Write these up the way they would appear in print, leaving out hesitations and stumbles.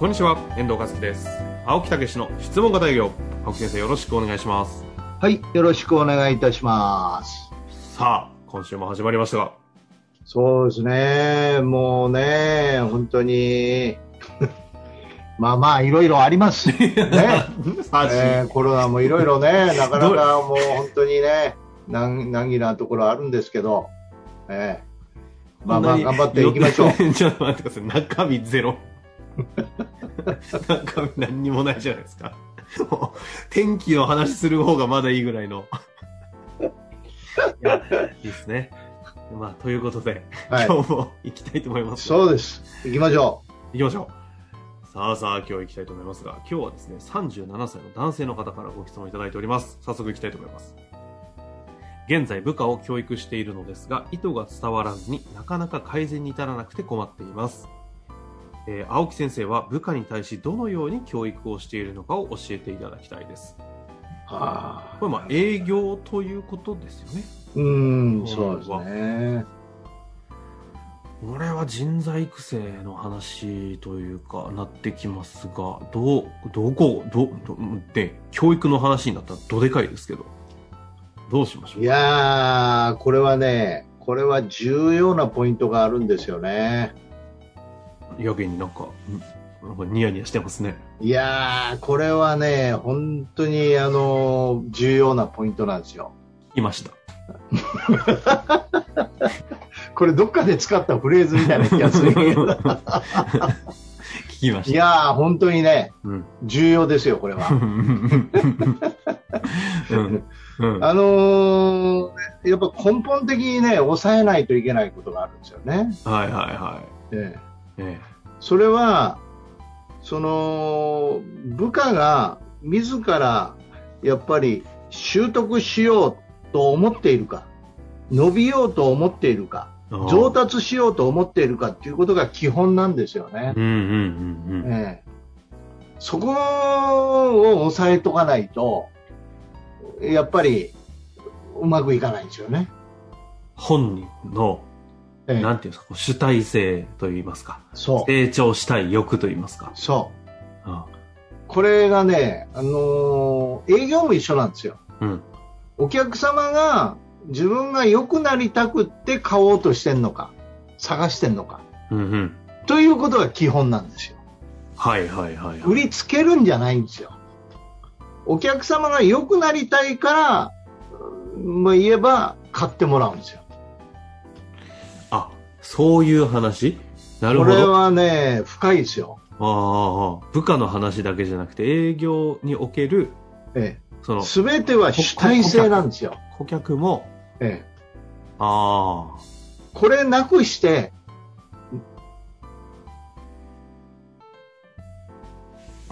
こんにちは、遠藤和樹です。青木毅の質問型営業。青木先生、よろしくお願いします。はい、よろしくお願いいたします。さあ、今週も始まりましたが、そうですね、もうね、本当にまあいろいろありますねコロナもいろいろね、なかなかもう本当にね難儀なところあるんですけど、まあ頑張っていきましょう。ちょっと待ってください、中身ゼロ中身何にもないじゃないですか。天気の話する方がまだいいぐらいのいや、いいですね。まあということで、はい、今日も行きたいと思います。そうです、行きましょう、行きましょう。さあ今日行きたいと思いますが、今日はですね、37歳の男性の方からご質問いただいております。早速行きたいと思います。現在部下を教育しているのですが、意図が伝わらずになかなか改善に至らなくて困っています。青木先生は部下に対しどのように教育をしているのかを教えていただきたいです。これ営業ということですよね。そうですね。これは人材育成の話というかなってきますが、どうで教育の話になったらどでかいですけど、どうしましょう。いやー、これはね、これは重要なポイントがあるんですよね。やけになんかニヤニヤしてますね。いやー、これはね、本当に重要なポイントなんですよ。いましたこれどっかで使ったフレーズみたいな気がするけど聞きました。いやー、本当にね、重要ですよ、これは。やっぱ根本的にね、抑えないといけないことがあるんですよね。はいはいはい。それは部下が自らやっぱり習得しようと思っているか、伸びようと思っているか、上達しようと思っているかということが基本なんですよね。そこを抑えとかないとやっぱりうまくいかないんですよね。本人のなんていうんですか、主体性といいますか、成長したい欲といいますか、そう、これがね、営業も一緒なんですよ。お客様が自分が良くなりたくって買おうとしてんのか、探してんのか、ということが基本なんですよ。はい。売りつけるんじゃないんですよ。お客様が良くなりたいから、言えば買ってもらうんですよ。そういう話。なるほど。これはね、深いですよ。部下の話だけじゃなくて、営業における、すべては主体性なんですよ。顧客も。これなくして、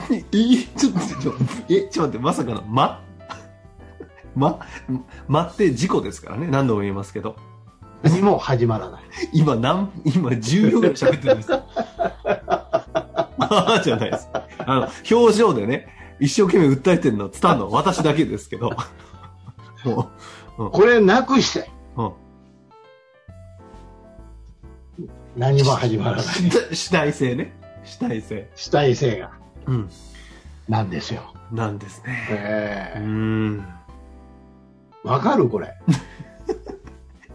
ちょっと待って、まさかの、待って事故ですからね、何度も言いますけど。何も始まらない。今14秒喋ってるんです。じゃないです。表情でね、一生懸命訴えてるの伝わるの私だけですけど。もうこれなくして、何も始まらない。主体性が、なんですよ。なんですね。わかるこれ。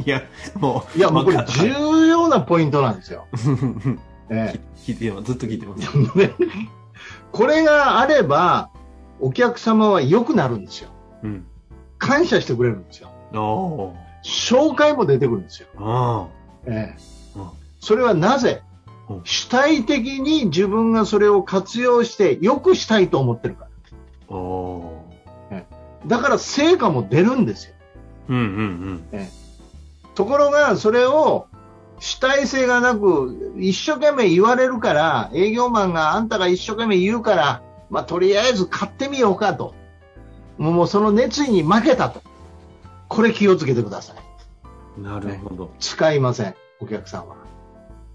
いやもうこれ重要なポイントなんですよ。ずっと聞いてます。これがあればお客様は良くなるんですよ。感謝してくれるんですよ。紹介も出てくるんですよ。それはなぜ？主体的に自分がそれを活用して良くしたいと思ってるから。だから成果も出るんですよ。ところがそれを主体性がなく一生懸命言われるから、営業マンがあんたが一生懸命言うから、まあ、とりあえず買ってみようかと、もうその熱意に負けたと、これ気をつけてください。なるほど、ね、使いません。お客さんは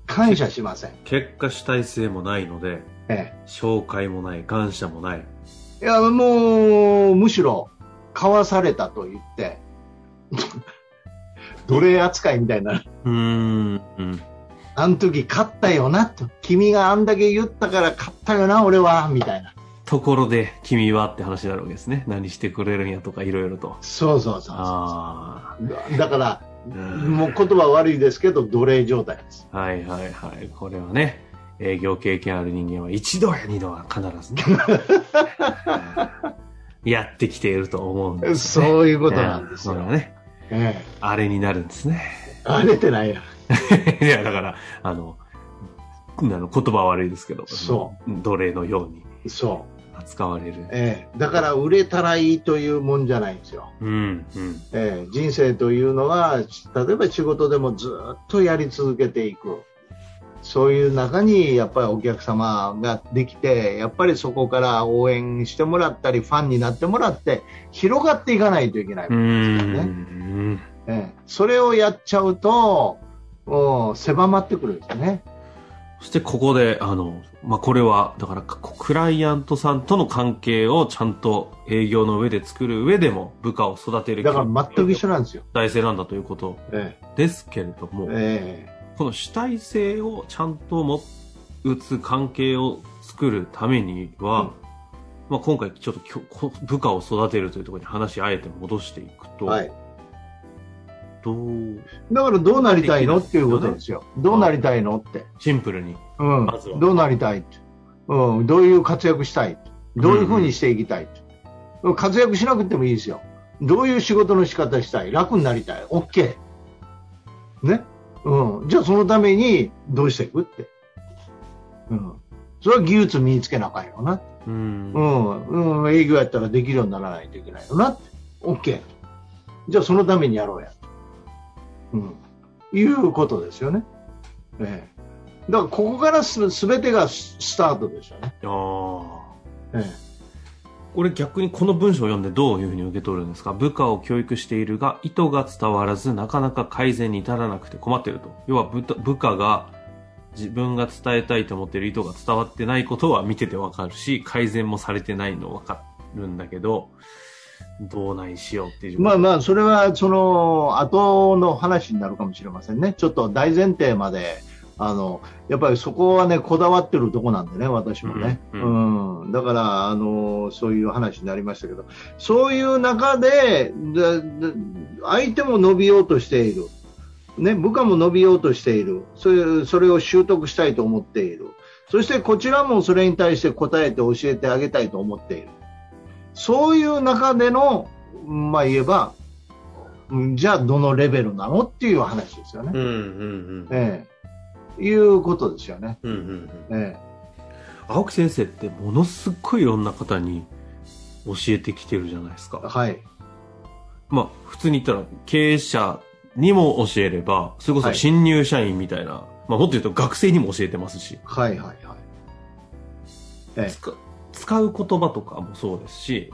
感謝しません。結果主体性もないので、ええ、紹介もない感謝もない。いやもうむしろ買わされたと言って奴隷扱いみたいな。あの時買ったよなと、君があんだけ言ったから買ったよな俺は、みたいなところで君はって話になるわけですね。何してくれるんやとかいろいろと。そうそうそうそう。あー。だからもう言葉悪いですけど奴隷状態です。はいはいはい。これはね、営業経験ある人間は一度や二度は必ず、ね、やってきていると思うんです、ね、そういうことなんですよ。それはね、あれになるんですね。あれってないやいやだから言葉悪いですけど、そう奴隷のようにそう扱われる、だから売れたらいいというもんじゃないんですよ、人生というのは、例えば仕事でもずっとやり続けていく、そういう中にやっぱりお客様ができて、やっぱりそこから応援してもらったりファンになってもらって広がっていかないといけないわけですよね。それをやっちゃうと狭まってくるんですよね。そしてここでこれはだからクライアントさんとの関係をちゃんと営業の上で作る上でも部下を育てる、だから全く一緒なんですよ。大事なんだということですけれども、この主体性をちゃんと打つ関係を作るためには、今回ちょっと部下を育てるというところに話あえて戻していくと、だからどうなりたいのっていうことですよ。どうなりたいのってシンプルに、まずはどうなりたいって、どういう活躍したい、どういうふうにしていきたい、活躍しなくてもいいですよ。どういう仕事の仕方したい、楽になりたい、 OK ね。じゃあそのためにどうしていくって、それは技術身につけなあかんよな、営業やったらできるようにならないといけないよなって、 OK じゃあそのためにやろうや、いうことですよね、だからここから全てがスタートですよね。俺逆にこの文章を読んでどういうふうに受け取るんですか。部下を教育しているが意図が伝わらずなかなか改善に至らなくて困っていると。要は部下が自分が伝えたいと思っている意図が伝わってないことは見ててわかるし、改善もされてないのわかるんだけど、どうないしようっていう。それはその後の話になるかもしれませんね。ちょっと大前提までやっぱりそこはね、こだわってるとこなんでね、私もね、だからそういう話になりましたけど、そういう中で相手も伸びようとしている、ね、部下も伸びようとしている、それを習得したいと思っている、そしてこちらもそれに対して答えて教えてあげたいと思っている、そういう中での言えばじゃあどのレベルなのっていう話ですよね。いうことですよね。青木先生ってものすごいいろんな方に教えてきてるじゃないですか。普通に言ったら経営者にも教えれば、それこそ新入社員みたいな、もっと言うと学生にも教えてますし、使う言葉とかもそうですし、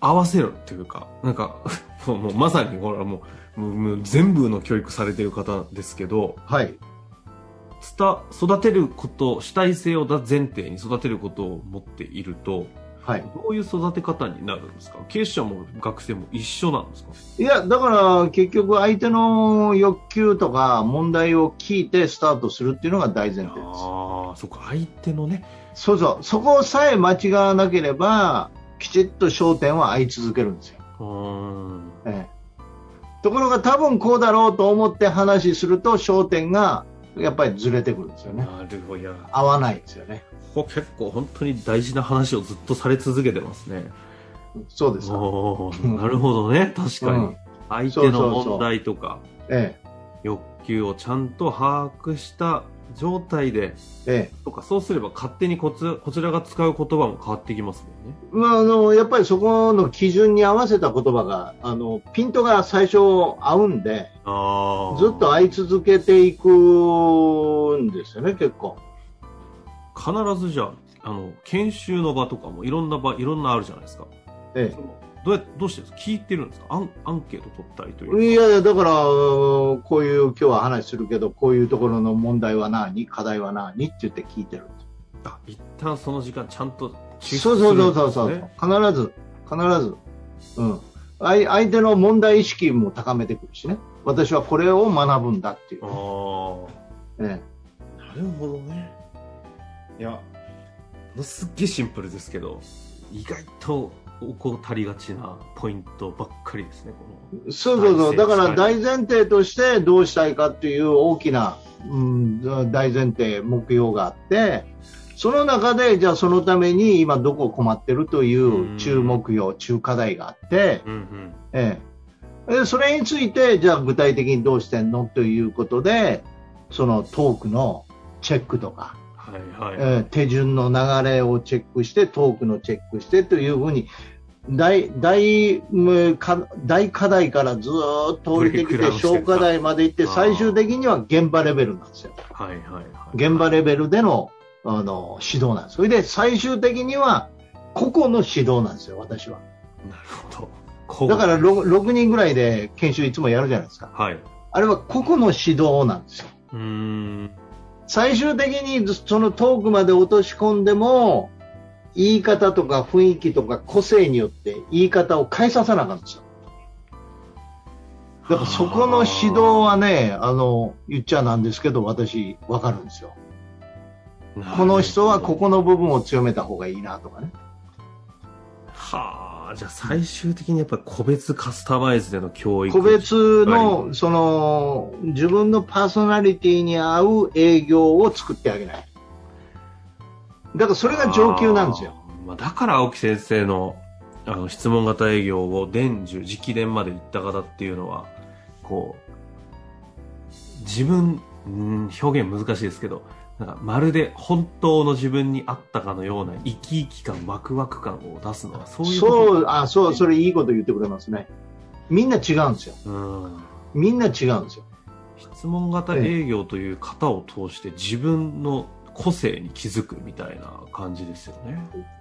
合わせろというか、もうまさにこれはもう全部の教育されてる方ですけど、育てること、主体性を前提に育てることを持っていると、どういう育て方になるんですか。経営者も学生も一緒なんですか。いやだから結局相手の欲求とか問題を聞いてスタートするっていうのが大前提です。そこ相手のね、そこさえ間違わなければきちっと焦点は合い続けるんですよ。ところが多分こうだろうと思って話すると焦点がやっぱりずれてくるんですよね。合わないんですよね。ここ結構本当に大事な話をずっとされ続けてますね。そうですか。なるほどね。確かに相手の問題とか欲求をちゃんと把握した状態で、とかそうすれば勝手にこちらが使う言葉も変わってきますもんね。まあ、やっぱりそこの基準に合わせた言葉がピントが最初合うんで、ずっと合い続けていくんですよね。結構必ずじゃあ研修の場とかもいろんな場いろんなあるじゃないですか。どうしてるんですか？聞いてるんですか？アンケート取ったりというか。いやいや、だからこういう今日は話するけど、こういうところの問題は何、課題は何って言って聞いてるんです。あ、一旦その時間ちゃんと抽出するんですね。そう必ず、相手の問題意識も高めてくるしね。私はこれを学ぶんだっていう。なるほどね。いや、ものすっげえシンプルですけど、意外と足りがちなポイントばっかりですね。そうだから大前提としてどうしたいかっていう大きな、大前提目標があって、その中でじゃあそのために今どこ困ってるという中目標、中課題があって、それについてじゃあ具体的にどうしてんのということで、そのトークのチェックとか、手順の流れをチェックして、トークのチェックしてというふうに大課題からずっと降りてきて、小課題まで行って、最終的には現場レベルなんですよ。現場レベルでの、指導なんです。それで最終的には個々の指導なんですよ、私は。なるほど。だから 6人ぐらいで研修いつもやるじゃないですか。あれは個々の指導なんですよ。最終的にそのトークまで落とし込んでも、言い方とか雰囲気とか個性によって言い方を変えさせなかったんですよ。だからそこの指導はね、言っちゃなんですけど、私わかるんですよ。この人はここの部分を強めた方がいいなとかね。じゃあ最終的にやっぱり個別カスタマイズでの教育、個別のその自分のパーソナリティに合う営業を作ってあげない。だからそれが上級なんですよ。だから青木先生の質問型営業を直伝まで行った方っていうのは、こう自分、表現難しいですけど、なんかまるで本当の自分にあったかのような生き生き感、ワクワク感を出すのはそういうことですね。そう、それいいこと言ってくれますね。みんな違うんですよ。質問型営業という型を通して自分の個性に気づくみたいな感じですよね。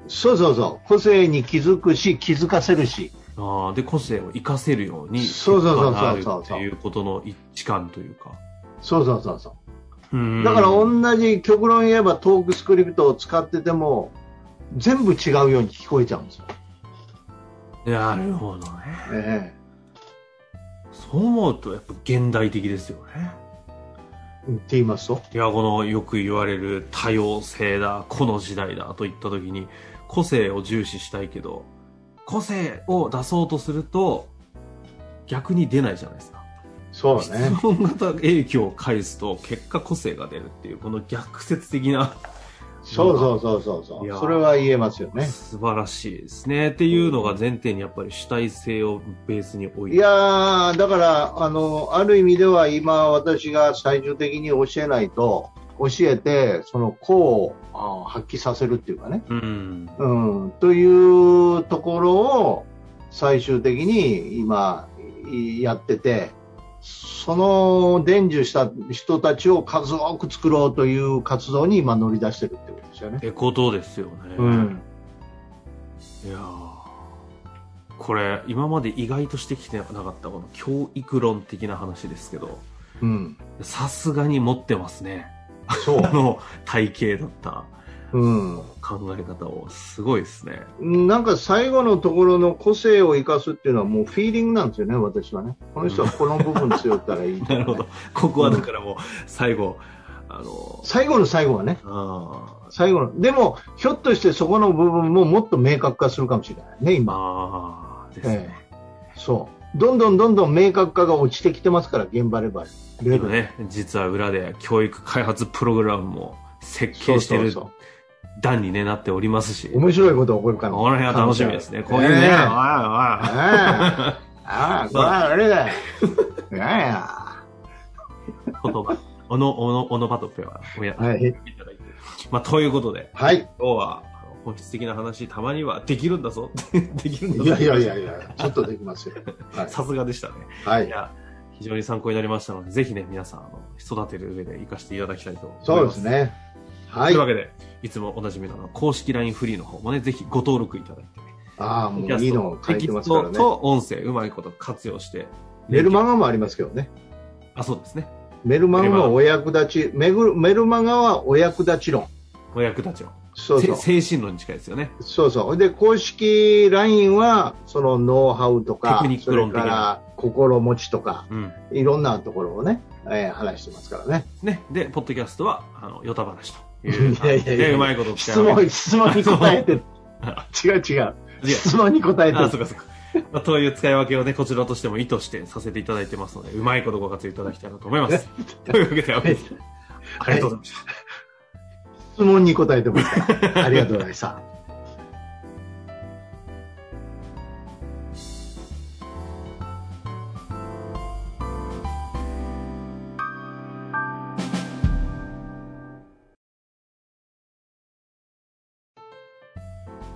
そう、個性に気づくし、気づかせるし、で個性を生かせるようになるっていうことの一環というか。だから同じ、極論言えばトークスクリプトを使ってても全部違うように聞こえちゃうんですよ。なるほどね。そう思うとやっぱ現代的ですよね。って言いますと、いや、このよく言われる多様性だ、この時代だといった時に、個性を重視したいけど個性を出そうとすると逆に出ないじゃないですか。質問型影響を返すと結果個性が出るっていう、この逆説的な。そう、それは言えますよね。素晴らしいですね。っていうのが前提にやっぱり主体性をベースに置いて、だからある意味では今私が最終的に教えてその個を発揮させるっていうかね、というところを最終的に今やってて、その伝授した人たちを数多く作ろうという活動に今乗り出してるってことですよね。ってことですよね。いや、これ今まで意外としてきてなかったこの教育論的な話ですけど、さすがに持ってますね。そう体系だった、考え方を。すごいですね。なんか最後のところの個性を生かすっていうのはもうフィーリングなんですよね、私はね。この人はこの部分強ったらいい、ね。なるほど。ここはだからもう最後、最後の最後はね。最後の。でもひょっとしてそこの部分ももっと明確化するかもしれないね、今。どんどん明確化が落ちてきてますから、現場レベルね。実は裏で教育開発プログラムも設計してる段に、ね、なっておりますし、面白いこと起こるかな。この辺は楽しみですね。こういうね、あれだよ。言葉オノバトペはおやっていただいて、まあ、ということで、はい、今日は本質的な話たまにはできるんだぞできるんだぞ。いやちょっとできますよ。さすがでしたね。はい、いや非常に参考になりましたので、ぜひね皆さん育てる上で活かしていただきたいと思います。そうですね。はい。というわけでいつもおなじみの公式 LINE フリーの方もねぜひご登録いただいて、ね、もういいの書いてますからね。テキストと音声うまいこと活用して。メルマガもありますけどね。あ、そうですね。メルマガはお役立ち、メルマガはお役立ち論。お役立ち論。そう精神論に近いですよね。そう。で、公式 LINE は、そのノウハウとか、テクニック論とか、心持ちとか、うん、いろんなところをね、話してますからね。ね。で、ポッドキャストは、ヨタ話という。うまいこと使う。質問に答えて、違う。質問に答えて。あ、そうか。という使い分けをね、こちらとしても意図してさせていただいてますので、うまいことご活用いただきたいなと思います。というわけで、ありがとうございました。質問に答えてもらった。ありがとうございました。